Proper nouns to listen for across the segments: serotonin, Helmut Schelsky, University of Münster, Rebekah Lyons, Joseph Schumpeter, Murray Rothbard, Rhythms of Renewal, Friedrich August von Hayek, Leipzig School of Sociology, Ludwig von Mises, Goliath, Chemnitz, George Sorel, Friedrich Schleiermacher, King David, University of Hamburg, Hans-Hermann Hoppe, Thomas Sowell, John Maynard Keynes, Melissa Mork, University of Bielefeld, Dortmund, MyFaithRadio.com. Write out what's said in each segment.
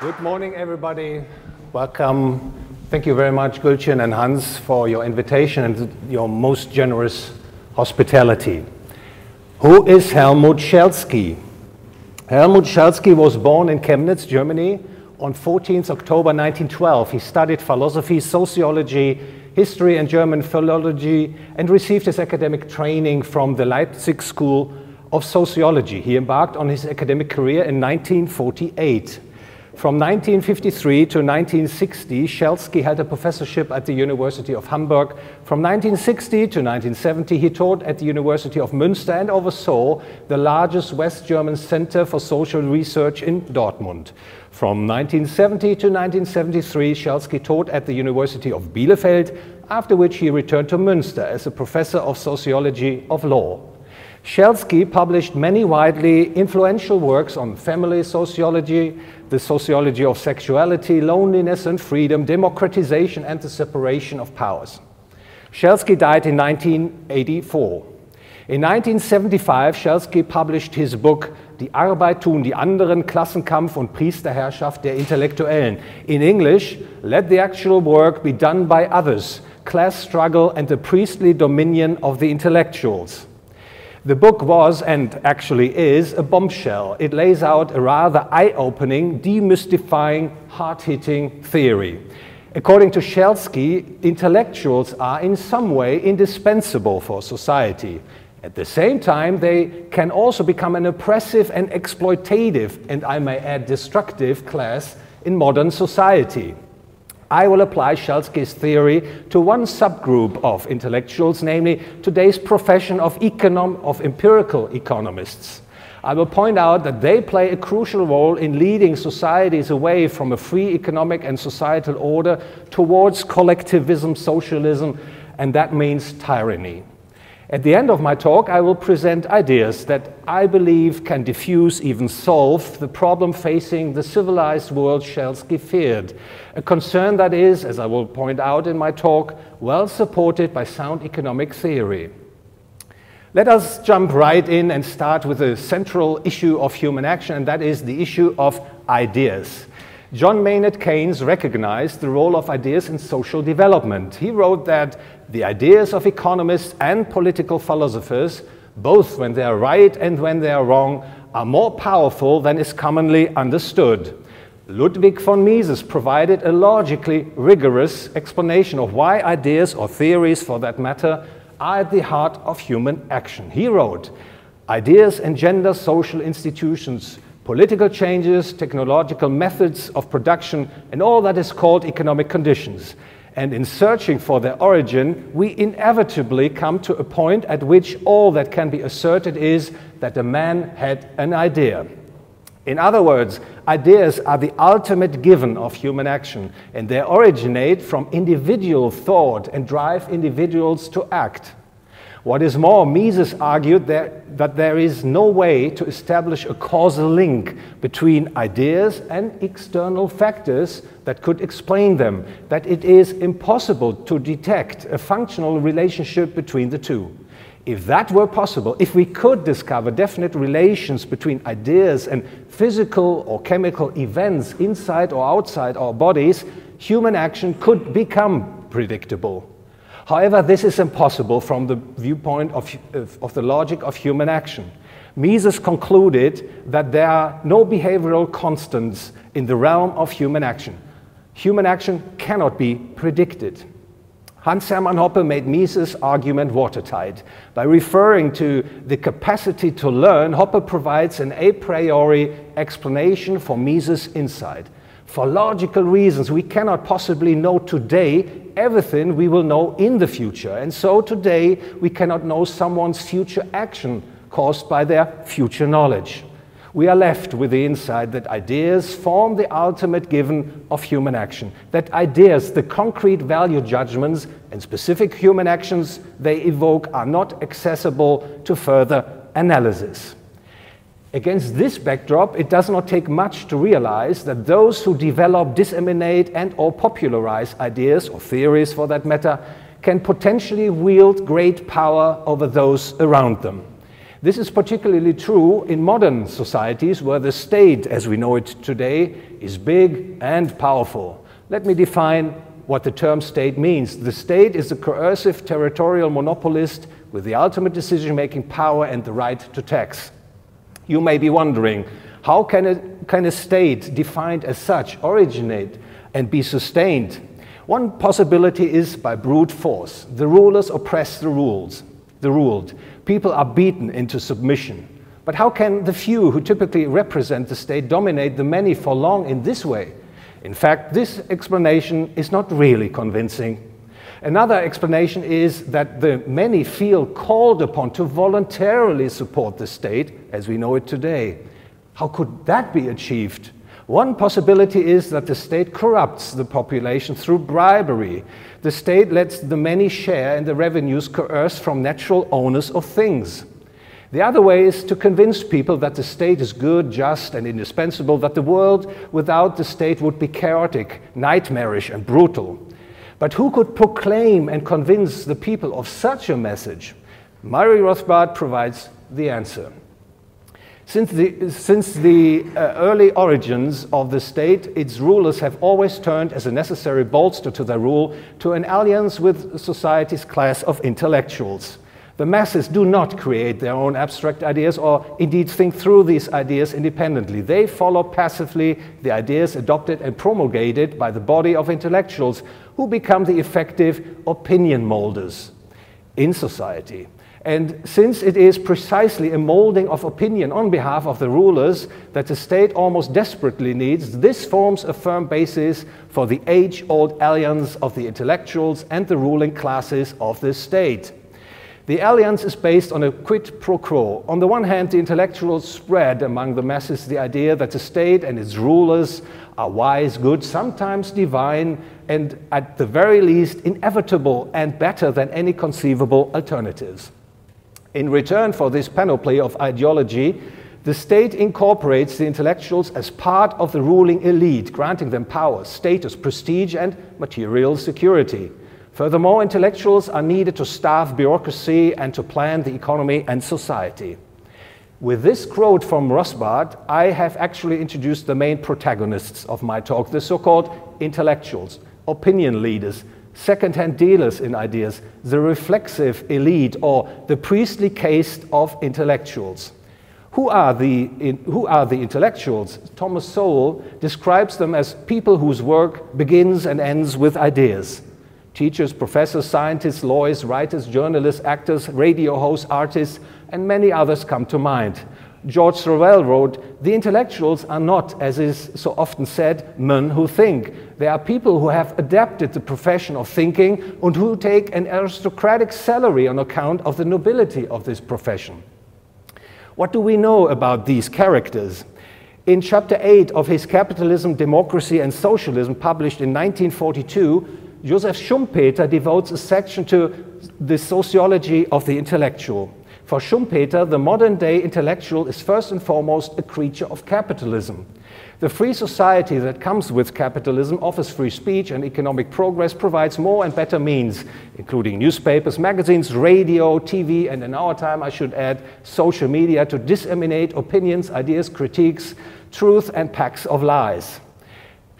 Good morning, everybody. Welcome. Thank you very much, Gülcan and Hans, for your invitation and your most generous hospitality. Who is Helmut Schelsky? Helmut Schelsky was born in Chemnitz, Germany, on 14th October 1912. He studied philosophy, sociology, history, and German philology, and received his academic training from the Leipzig School of Sociology. He embarked on his academic career in 1948. From 1953 to 1960, Schelsky held a professorship at the University of Hamburg. From 1960 to 1970, he taught at the University of Münster and oversaw the largest West German center for social research in Dortmund. From 1970 to 1973, Schelsky taught at the University of Bielefeld, after which he returned to Münster as a professor of sociology of law. Schelsky published many widely influential works on family sociology, the sociology of sexuality, loneliness and freedom, democratization and the separation of powers. Schelsky died in 1984. In 1975, Schelsky published his book Die Arbeit tun die anderen, Klassenkampf und Priesterherrschaft der Intellektuellen. In English, Let the Actual Work be Done by Others, Class Struggle and the Priestly Dominion of the Intellectuals. The book was, and actually is, a bombshell. It lays out a rather eye-opening, demystifying, hard-hitting theory. According to Schelsky, intellectuals are in some way indispensable for society. At the same time, they can also become an oppressive and exploitative, and I may add destructive, class in modern society. I will apply Schelsky's theory to one subgroup of intellectuals, namely today's profession of empirical economists. I will point out that they play a crucial role in leading societies away from a free economic and societal order towards collectivism, socialism, and that means tyranny. At the end of my talk, I will present ideas that I believe can diffuse, even solve, the problem facing the civilized world Schelsky feared, a concern that is, as I will point out in my talk, well supported by sound economic theory. Let us jump right in and start with the central issue of human action, and that is the issue of ideas. John Maynard Keynes recognized the role of ideas in social development. He wrote that the ideas of economists and political philosophers, both when they are right and when they are wrong, are more powerful than is commonly understood. Ludwig von Mises provided a logically rigorous explanation of why ideas, or theories for that matter, are at the heart of human action. He wrote, "Ideas engender social institutions, political changes, technological methods of production, and all that is called economic conditions. And in searching for their origin, we inevitably come to a point at which all that can be asserted is that a man had an idea." In other words, ideas are the ultimate given of human action, and they originate from individual thought and drive individuals to act. What is more, Mises argued that there is no way to establish a causal link between ideas and external factors that could explain them, that it is impossible to detect a functional relationship between the two. If that were possible, if we could discover definite relations between ideas and physical or chemical events inside or outside our bodies, human action could become predictable. However, this is impossible from the viewpoint of the logic of human action. Mises concluded that there are no behavioral constants in the realm of human action. Human action cannot be predicted. Hans-Hermann Hoppe made Mises' argument watertight. By referring to the capacity to learn, Hoppe provides an a priori explanation for Mises' insight. For logical reasons, we cannot possibly know today everything we will know in the future. And so today, we cannot know someone's future action caused by their future knowledge. We are left with the insight that ideas form the ultimate given of human action, that ideas, the concrete value judgments and specific human actions they evoke, are not accessible to further analysis. Against this backdrop, it does not take much to realize that those who develop, disseminate, and/or popularize ideas, or theories for that matter, can potentially wield great power over those around them. This is particularly true in modern societies where the state, as we know it today, is big and powerful. Let me define what the term state means. The state is a coercive territorial monopolist with the ultimate decision-making power and the right to tax. You may be wondering, how can a state defined as such originate and be sustained? One possibility is by brute force. The rulers oppress the ruled. People are beaten into submission. But how can the few who typically represent the state dominate the many for long in this way? In fact, this explanation is not really convincing. Another explanation is that the many feel called upon to voluntarily support the state as we know it today. How could that be achieved? One possibility is that the state corrupts the population through bribery. The state lets the many share in the revenues coerced from natural owners of things. The other way is to convince people that the state is good, just, and indispensable, that the world without the state would be chaotic, nightmarish, and brutal. But who could proclaim and convince the people of such a message? Murray Rothbard provides the answer. Since the early origins of the state, its rulers have always turned as a necessary bolster to their rule to an alliance with society's class of intellectuals. The masses do not create their own abstract ideas or indeed think through these ideas independently. They follow passively the ideas adopted and promulgated by the body of intellectuals who become the effective opinion molders in society. And since it is precisely a molding of opinion on behalf of the rulers that the state almost desperately needs, this forms a firm basis for the age-old alliance of the intellectuals and the ruling classes of the state. The alliance is based on a quid pro quo. On the one hand, the intellectuals spread among the masses the idea that the state and its rulers are wise, good, sometimes divine, and at the very least inevitable and better than any conceivable alternatives. In return for this panoply of ideology, the state incorporates the intellectuals as part of the ruling elite, granting them power, status, prestige, and material security. Furthermore, intellectuals are needed to staff bureaucracy and to plan the economy and society. With this quote from Rothbard, I have actually introduced the main protagonists of my talk, the so-called intellectuals, opinion leaders, second-hand dealers in ideas, the reflexive elite, or the priestly caste of intellectuals. Who are the intellectuals? Thomas Sowell describes them as people whose work begins and ends with ideas. Teachers, professors, scientists, lawyers, writers, journalists, actors, radio hosts, artists, and many others come to mind. George Sorel wrote, "The intellectuals are not, as is so often said, men who think. They are people who have adapted the profession of thinking and who take an aristocratic salary on account of the nobility of this profession." What do we know about these characters? In Chapter 8 of his Capitalism, Democracy and Socialism, published in 1942, Joseph Schumpeter devotes a section to the sociology of the intellectual. For Schumpeter, the modern-day intellectual is first and foremost a creature of capitalism. The free society that comes with capitalism offers free speech and economic progress, provides more and better means, including newspapers, magazines, radio, TV, and in our time, I should add, social media, to disseminate opinions, ideas, critiques, truth, and packs of lies.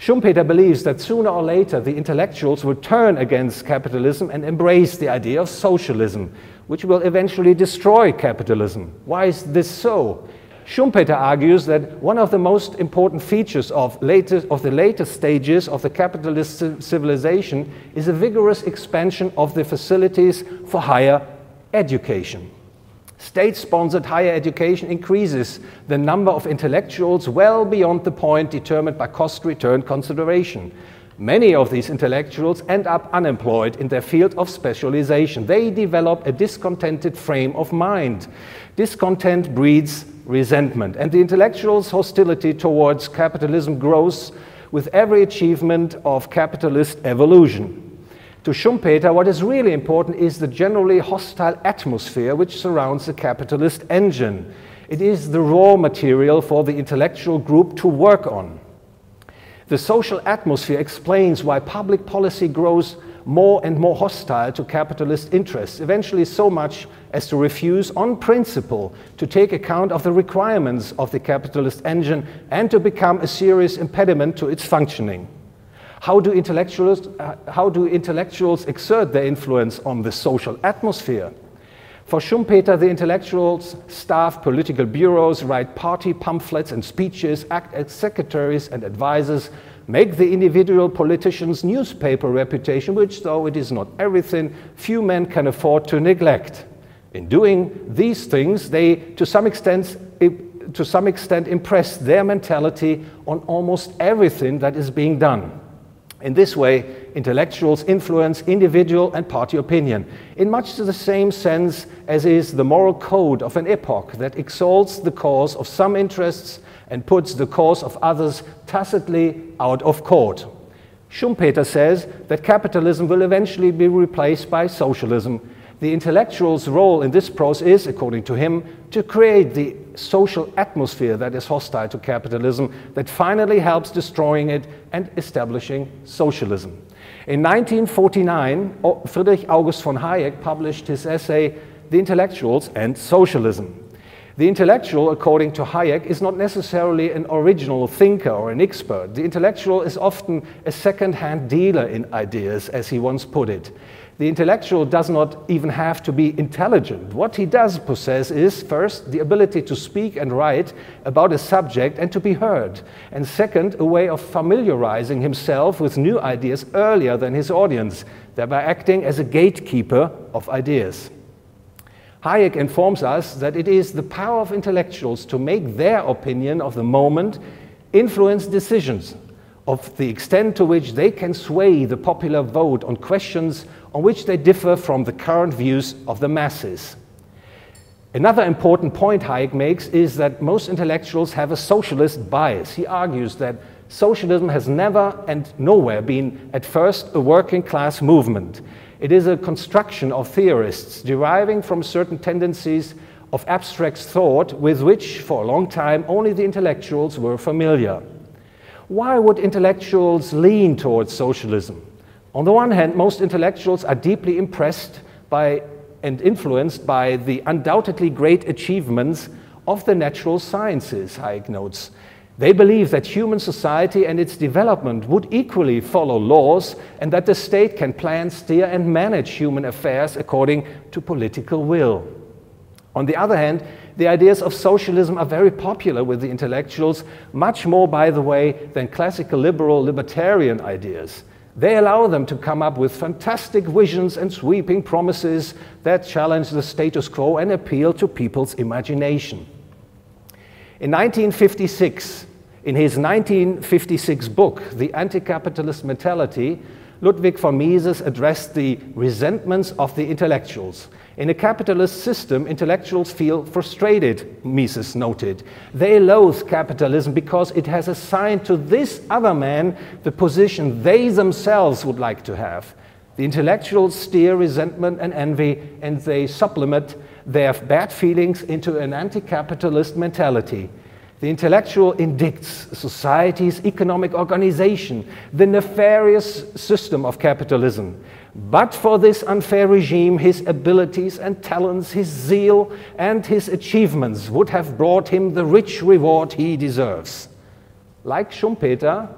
Schumpeter believes that sooner or later the intellectuals will turn against capitalism and embrace the idea of socialism, which will eventually destroy capitalism. Why is this so? Schumpeter argues that one of the most important features of the later stages of the capitalist civilization is a vigorous expansion of the facilities for higher education. State-sponsored higher education increases the number of intellectuals well beyond the point determined by cost-return consideration. Many of these intellectuals end up unemployed in their field of specialization. They develop a discontented frame of mind. Discontent breeds resentment, and the intellectuals' hostility towards capitalism grows with every achievement of capitalist evolution. To Schumpeter, what is really important is the generally hostile atmosphere which surrounds the capitalist engine. It is the raw material for the intellectual group to work on. The social atmosphere explains why public policy grows more and more hostile to capitalist interests, eventually so much as to refuse on principle to take account of the requirements of the capitalist engine and to become a serious impediment to its functioning. How do intellectuals exert their influence on the social atmosphere? For Schumpeter, the intellectuals staff political bureaus, write party pamphlets and speeches, act as secretaries and advisors, make the individual politician's newspaper reputation, which, though it is not everything, few men can afford to neglect. In doing these things, they, to some extent, impress their mentality on almost everything that is being done. In this way, intellectuals influence individual and party opinion, in much the same sense as is the moral code of an epoch that exalts the cause of some interests and puts the cause of others tacitly out of court. Schumpeter says that capitalism will eventually be replaced by socialism. The intellectual's role in this process is, according to him, to create the social atmosphere that is hostile to capitalism, that finally helps destroying it and establishing socialism. In 1949, Friedrich August von Hayek published his essay, The Intellectuals and Socialism. The intellectual, according to Hayek, is not necessarily an original thinker or an expert. The intellectual is often a second-hand dealer in ideas, as he once put it. The intellectual does not even have to be intelligent. What he does possess is, first, the ability to speak and write about a subject and to be heard, and second, a way of familiarizing himself with new ideas earlier than his audience, thereby acting as a gatekeeper of ideas. Hayek informs us that it is the power of intellectuals to make their opinion of the moment influence decisions, of the extent to which they can sway the popular vote on questions on which they differ from the current views of the masses. Another important point Hayek makes is that most intellectuals have a socialist bias. He argues that socialism has never and nowhere been at first a working class movement. It is a construction of theorists deriving from certain tendencies of abstract thought with which, for a long time, only the intellectuals were familiar. Why would intellectuals lean towards socialism? On the one hand, most intellectuals are deeply impressed by and influenced by the undoubtedly great achievements of the natural sciences, Hayek notes. They believe that human society and its development would equally follow laws and that the state can plan, steer, and manage human affairs according to political will. On the other hand, the ideas of socialism are very popular with the intellectuals, much more, by the way, than classical liberal libertarian ideas. They allow them to come up with fantastic visions and sweeping promises that challenge the status quo and appeal to people's imagination. In his 1956 book, The Anti-Capitalist Mentality, Ludwig von Mises addressed the resentments of the intellectuals. In a capitalist system, intellectuals feel frustrated, Mises noted. They loathe capitalism because it has assigned to this other man the position they themselves would like to have. The intellectuals steer resentment and envy, and they supplement their bad feelings into an anti-capitalist mentality. The intellectual indicts society's economic organization, the nefarious system of capitalism. But for this unfair regime, his abilities and talents, his zeal and his achievements would have brought him the rich reward he deserves. Like Schumpeter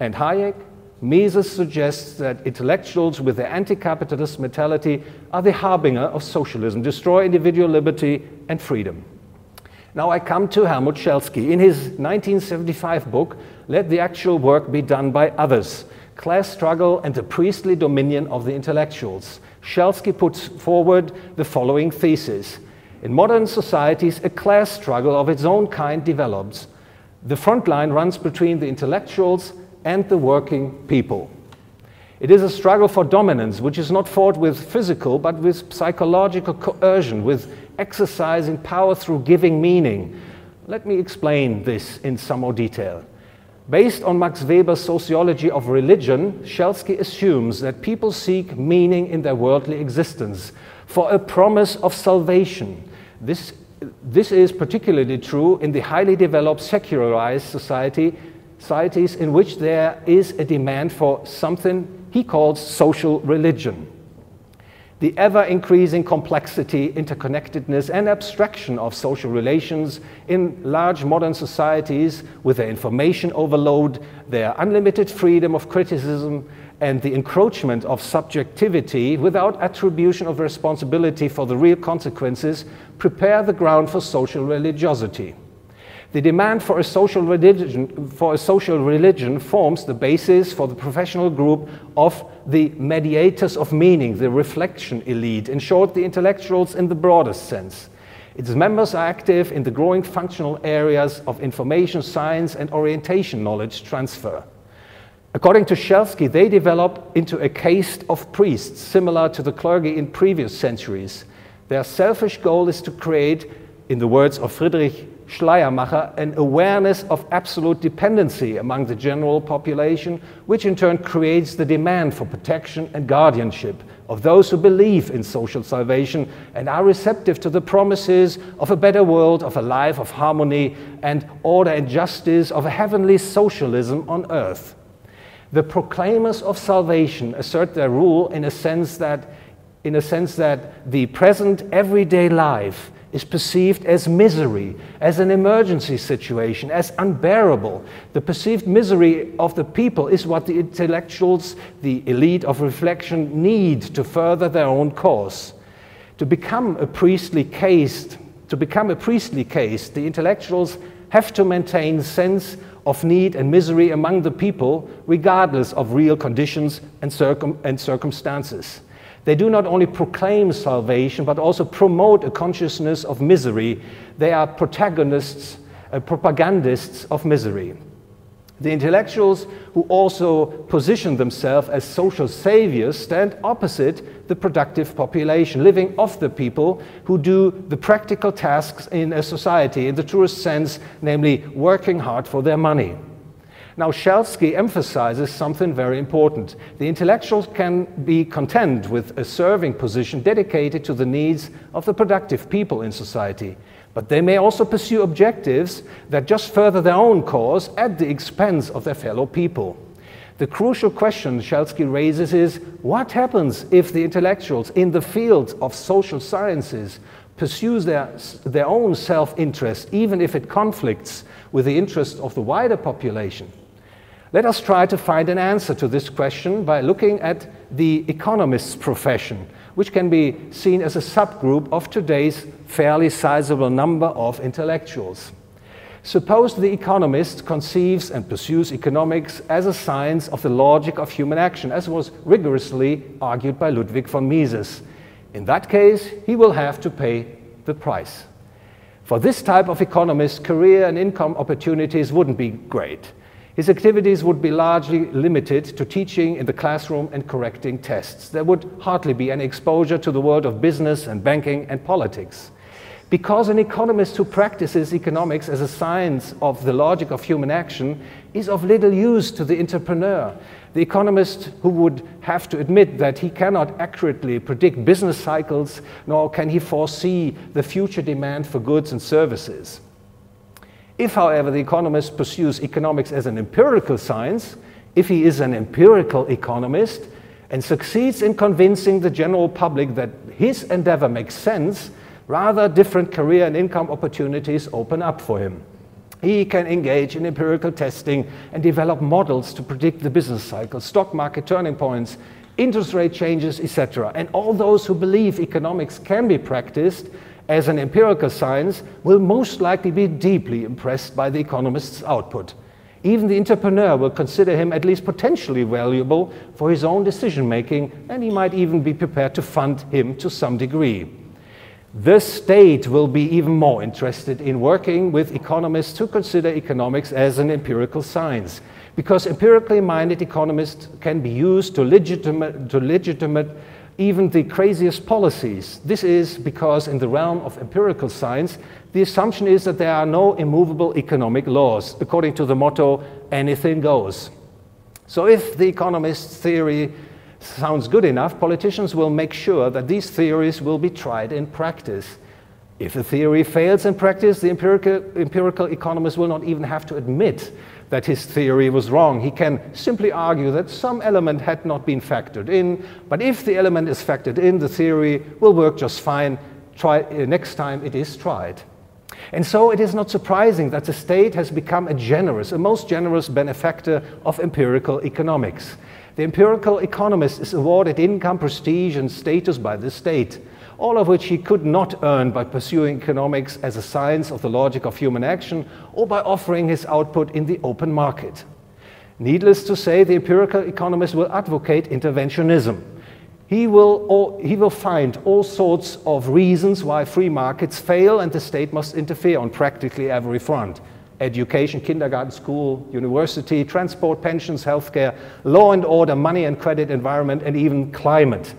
and Hayek, Mises suggests that intellectuals with the anti-capitalist mentality are the harbinger of socialism, destroy individual liberty and freedom. Now I come to Helmut Schelsky. In his 1975 book, Let the Actual Work Be Done by Others, Class Struggle and the Priestly Dominion of the Intellectuals, Schelsky puts forward the following thesis. In modern societies, a class struggle of its own kind develops. The front line runs between the intellectuals and the working people. It is a struggle for dominance, which is not fought with physical, but with psychological coercion, with exercising power through giving meaning. Let me explain this in some more detail. Based on Max Weber's sociology of religion, Schelsky assumes that people seek meaning in their worldly existence for a promise of salvation. This is particularly true in the highly developed secularized societies in which there is a demand for something he calls social religion. The ever-increasing complexity, interconnectedness, and abstraction of social relations in large modern societies, with their information overload, their unlimited freedom of criticism, and the encroachment of subjectivity without attribution of responsibility for the real consequences, prepare the ground for social religiosity. The demand for a social religion, forms the basis for the professional group of the mediators of meaning, the reflection elite, in short, the intellectuals in the broadest sense. Its members are active in the growing functional areas of information science and orientation knowledge transfer. According to Schelsky, they develop into a caste of priests, similar to the clergy in previous centuries. Their selfish goal is to create, in the words of Friedrich Schleiermacher, an awareness of absolute dependency among the general population, which in turn creates the demand for protection and guardianship of those who believe in social salvation and are receptive to the promises of a better world, of a life of harmony and order and justice, of a heavenly socialism on earth. The proclaimers of salvation assert their rule in a sense that, the present everyday life is perceived as misery, as an emergency situation, as unbearable. The perceived misery of the people is what the intellectuals, the elite of reflection, need to further their own cause. To become a priestly caste, the intellectuals have to maintain sense of need and misery among the people, regardless of real conditions and circumstances. They do not only proclaim salvation, but also promote a consciousness of misery. They are protagonists, propagandists of misery. The intellectuals who also position themselves as social saviors stand opposite the productive population, living off the people who do the practical tasks in a society, in the truest sense, namely working hard for their money. Now, Schelsky emphasizes something very important. The intellectuals can be content with a serving position dedicated to the needs of the productive people in society, but they may also pursue objectives that just further their own cause at the expense of their fellow people. The crucial question Schelsky raises is, what happens if the intellectuals in the field of social sciences pursue their own self-interest, even if it conflicts with the interests of the wider population? Let us try to find an answer to this question by looking at the economist's profession, which can be seen as a subgroup of today's fairly sizable number of intellectuals. Suppose the economist conceives and pursues economics as a science of the logic of human action, as was rigorously argued by Ludwig von Mises. In that case, he will have to pay the price. For this type of economist, career and income opportunities wouldn't be great. His activities would be largely limited to teaching in the classroom and correcting tests. There would hardly be any exposure to the world of business and banking and politics. Because an economist who practices economics as a science of the logic of human action is of little use to the entrepreneur, the economist who would have to admit that he cannot accurately predict business cycles, nor can he foresee the future demand for goods and services. If, however, the economist pursues economics as an empirical science, if he is an empirical economist and succeeds in convincing the general public that his endeavor makes sense, rather different career and income opportunities open up for him. He can engage in empirical testing and develop models to predict the business cycle, stock market turning points, interest rate changes, etc. And all those who believe economics can be practiced as an empirical science will most likely be deeply impressed by the economist's output. Even the entrepreneur will consider him at least potentially valuable for his own decision-making, and he might even be prepared to fund him to some degree. The state will be even more interested in working with economists who consider economics as an empirical science, because empirically minded economists can be used to legitimate even the craziest policies. This is because in the realm of empirical science, the assumption is that there are no immovable economic laws, according to the motto, anything goes. So if the economist's theory sounds good enough, politicians will make sure that these theories will be tried in practice. If a theory fails in practice, the empirical economist will not even have to admit that his theory was wrong. He can simply argue that some element had not been factored in, but if the element is factored in, the theory will work just fine next time it is tried. And so it is not surprising that the state has become a most generous benefactor of empirical economics. The empirical economist is awarded income, prestige, and status by the state, all of which he could not earn by pursuing economics as a science of the logic of human action or by offering his output in the open market. Needless to say, the empirical economist will advocate interventionism. He will find all sorts of reasons why free markets fail and the state must interfere on practically every front. Education, kindergarten, school, university, transport, pensions, healthcare, law and order, money and credit, environment, and even climate.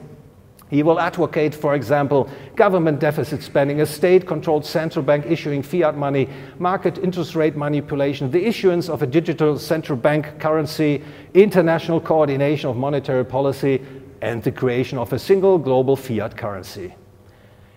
He will advocate, for example, government deficit spending, a state-controlled central bank issuing fiat money, market interest rate manipulation, the issuance of a digital central bank currency, international coordination of monetary policy, and the creation of a single global fiat currency.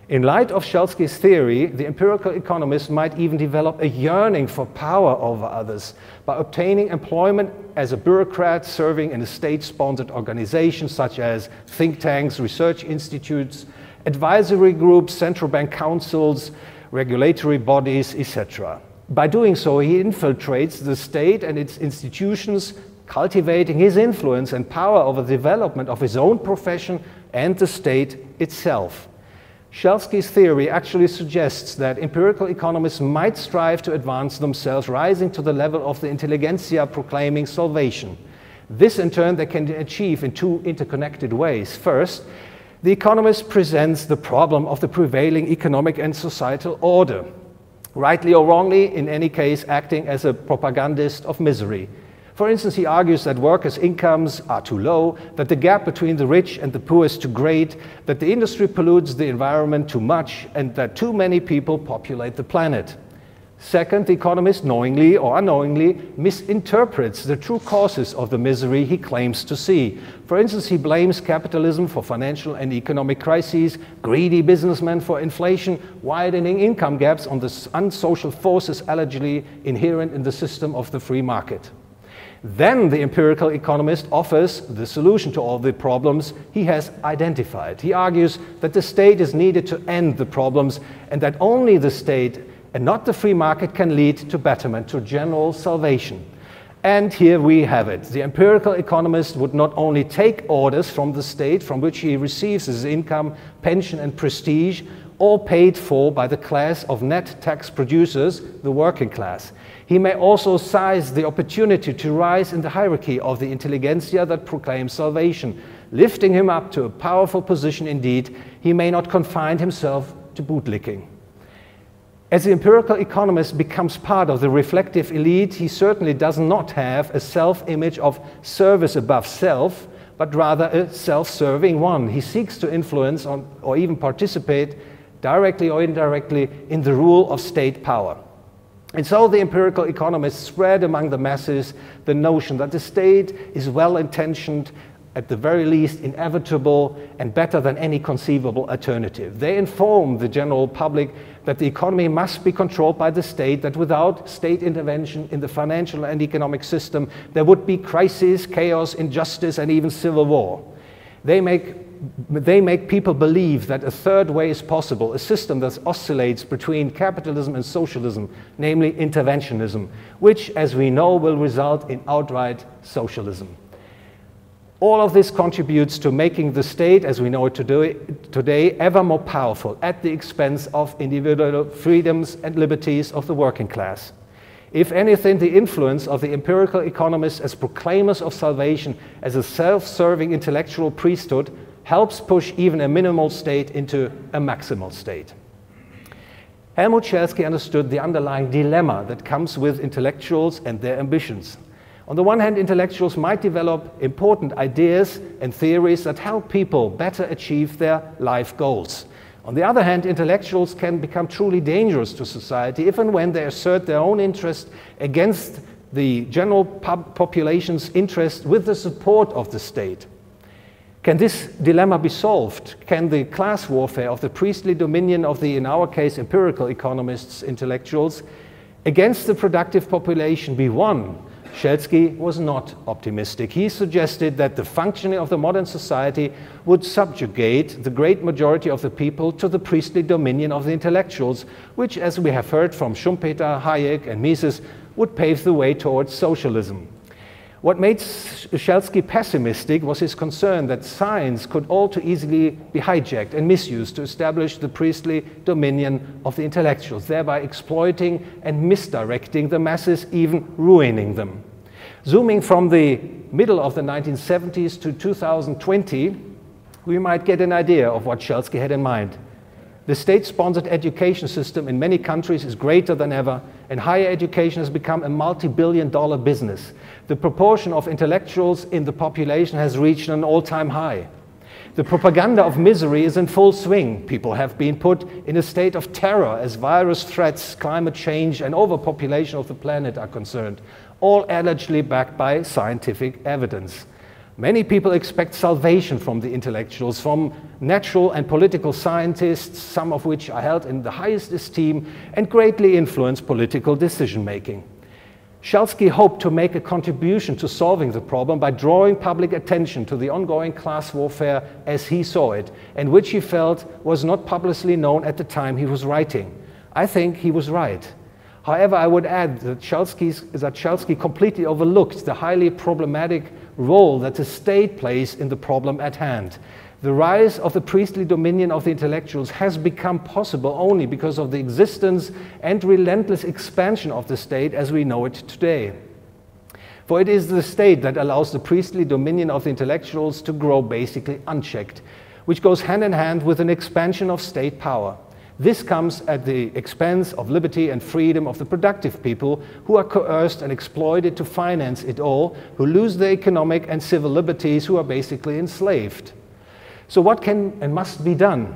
In light of Schelsky's theory, the empirical economist might even develop a yearning for power over others by obtaining employment as a bureaucrat serving in a state-sponsored organization such as think tanks, research institutes, advisory groups, central bank councils, regulatory bodies, etc. By doing so, he infiltrates the state and its institutions, cultivating his influence and power over the development of his own profession and the state itself. Schelsky's theory actually suggests that empirical economists might strive to advance themselves, rising to the level of the intelligentsia proclaiming salvation. This, in turn, they can achieve in two interconnected ways. First, the economist presents the problem of the prevailing economic and societal order, rightly or wrongly, in any case, acting as a propagandist of misery. For instance, he argues that workers' incomes are too low, that the gap between the rich and the poor is too great, that the industry pollutes the environment too much, and that too many people populate the planet. Second, the economist, knowingly or unknowingly, misinterprets the true causes of the misery he claims to see. For instance, he blames capitalism for financial and economic crises, greedy businessmen for inflation, widening income gaps on the unsocial forces allegedly inherent in the system of the free market. Then the empirical economist offers the solution to all the problems he has identified. He argues that the state is needed to end the problems and that only the state and not the free market can lead to betterment, to general salvation. And here we have it. The empirical economist would not only take orders from the state from which he receives his income, pension and prestige, all paid for by the class of net tax producers, the working class. He may also seize the opportunity to rise in the hierarchy of the intelligentsia that proclaims salvation, lifting him up to a powerful position indeed. He may not confine himself to bootlicking. As the empirical economist becomes part of the reflective elite, he certainly does not have a self-image of service above self, but rather a self-serving one. He seeks to influence or even participate directly or indirectly in the rule of state power. And so the empirical economists spread among the masses the notion that the state is well-intentioned, at the very least inevitable, and better than any conceivable alternative. They inform the general public that the economy must be controlled by the state, that without state intervention in the financial and economic system, there would be crises, chaos, injustice, and even civil war. They make people believe that a third way is possible, a system that oscillates between capitalism and socialism, namely interventionism, which, as we know, will result in outright socialism. All of this contributes to making the state, as we know it today, ever more powerful at the expense of individual freedoms and liberties of the working class. If anything, the influence of the empirical economists as proclaimers of salvation, as a self-serving intellectual priesthood, helps push even a minimal state into a maximal state. Helmut Schelsky understood the underlying dilemma that comes with intellectuals and their ambitions. On the one hand, intellectuals might develop important ideas and theories that help people better achieve their life goals. On the other hand, intellectuals can become truly dangerous to society if and when they assert their own interest against the general population's interest with the support of the state. Can this dilemma be solved? Can the class warfare of the priestly dominion of the, in our case, empirical economists, intellectuals, against the productive population be won? Schelsky was not optimistic. He suggested that the functioning of the modern society would subjugate the great majority of the people to the priestly dominion of the intellectuals, which, as we have heard from Schumpeter, Hayek, and Mises, would pave the way towards socialism. What made Schelsky pessimistic was his concern that science could all too easily be hijacked and misused to establish the priestly dominion of the intellectuals, thereby exploiting and misdirecting the masses, even ruining them. Zooming from the middle of the 1970s to 2020, we might get an idea of what Schelsky had in mind. The state-sponsored education system in many countries is greater than ever, and higher education has become a multi-billion-dollar business. The proportion of intellectuals in the population has reached an all-time high. The propaganda of misery is in full swing. People have been put in a state of terror as virus threats, climate change, and overpopulation of the planet are concerned, all allegedly backed by scientific evidence. Many people expect salvation from the intellectuals, from natural and political scientists, some of which are held in the highest esteem and greatly influence political decision-making. Schelsky hoped to make a contribution to solving the problem by drawing public attention to the ongoing class warfare as he saw it, and which he felt was not publicly known at the time he was writing. I think he was right. However, I would add that Schelsky completely overlooked the highly problematic role that the state plays in the problem at hand. The rise of the priestly dominion of the intellectuals has become possible only because of the existence and relentless expansion of the state as we know it today. For it is the state that allows the priestly dominion of the intellectuals to grow basically unchecked, which goes hand in hand with an expansion of state power. This comes at the expense of liberty and freedom of the productive people, who are coerced and exploited to finance it all, who lose their economic and civil liberties, who are basically enslaved. So what can and must be done?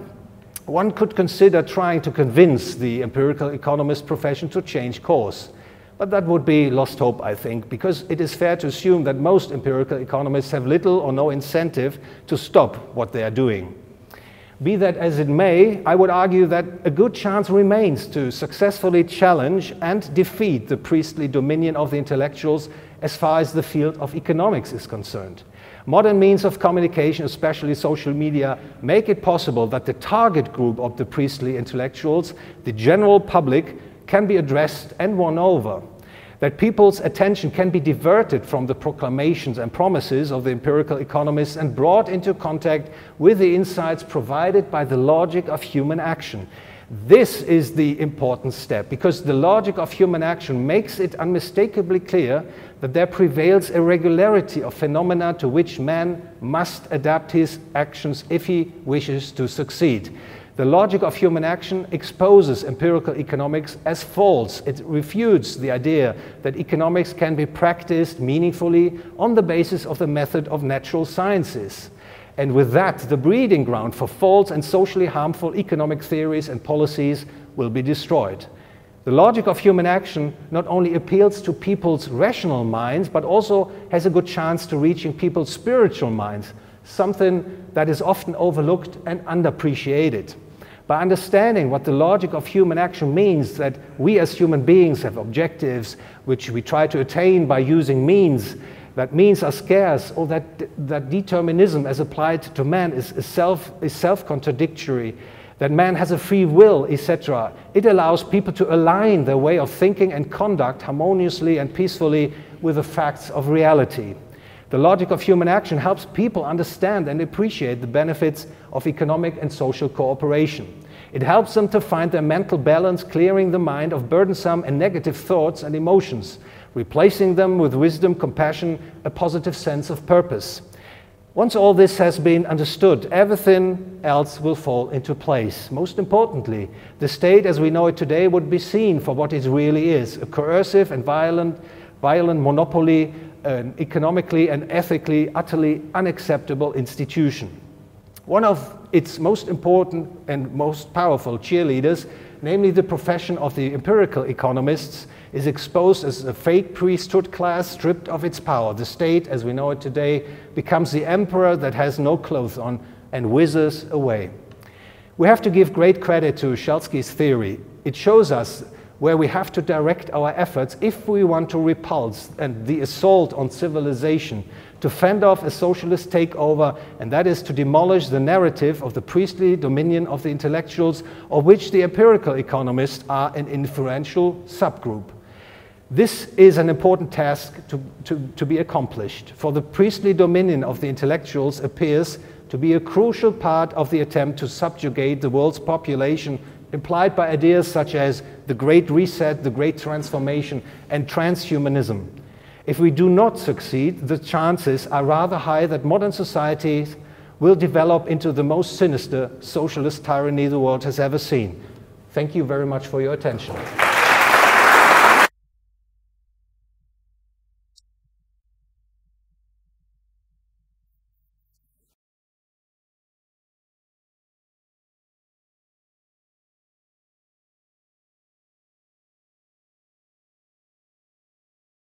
One could consider trying to convince the empirical economist profession to change course. But that would be lost hope, I think, because it is fair to assume that most empirical economists have little or no incentive to stop what they are doing. Be that as it may, I would argue that a good chance remains to successfully challenge and defeat the priestly dominion of the intellectuals as far as the field of economics is concerned. Modern means of communication, especially social media, make it possible that the target group of the priestly intellectuals, the general public, can be addressed and won over. That people's attention can be diverted from the proclamations and promises of the empirical economists and brought into contact with the insights provided by the logic of human action. This is the important step, because the logic of human action makes it unmistakably clear that there prevails a regularity of phenomena to which man must adapt his actions if he wishes to succeed. The logic of human action exposes empirical economics as false. It refutes the idea that economics can be practiced meaningfully on the basis of the method of natural sciences. And with that, the breeding ground for false and socially harmful economic theories and policies will be destroyed. The logic of human action not only appeals to people's rational minds, but also has a good chance to reaching people's spiritual minds, something that is often overlooked and underappreciated. By understanding what the logic of human action means, that we as human beings have objectives which we try to attain by using means, that means are scarce, or that determinism as applied to man is self-contradictory, that man has a free will, etc. It allows people to align their way of thinking and conduct harmoniously and peacefully with the facts of reality. The logic of human action helps people understand and appreciate the benefits of economic and social cooperation. It helps them to find their mental balance, clearing the mind of burdensome and negative thoughts and emotions, replacing them with wisdom, compassion, a positive sense of purpose. Once all this has been understood, everything else will fall into place. Most importantly, the state as we know it today would be seen for what it really is, a coercive and violent monopoly, an economically and ethically utterly unacceptable institution. One of its most important and most powerful cheerleaders, namely the profession of the empirical economists, is exposed as a fake priesthood class stripped of its power. The state, as we know it today, becomes the emperor that has no clothes on and whizzes away. We have to give great credit to Schelsky's theory. It shows us where we have to direct our efforts if we want to repulse and the assault on civilization, to fend off a socialist takeover, and that is to demolish the narrative of the priestly dominion of the intellectuals, of which the empirical economists are an influential subgroup. This is an important task to be accomplished, for the priestly dominion of the intellectuals appears to be a crucial part of the attempt to subjugate the world's population, implied by ideas such as the Great Reset, the Great Transformation, and transhumanism. If we do not succeed, the chances are rather high that modern societies will develop into the most sinister socialist tyranny the world has ever seen. Thank you very much for your attention.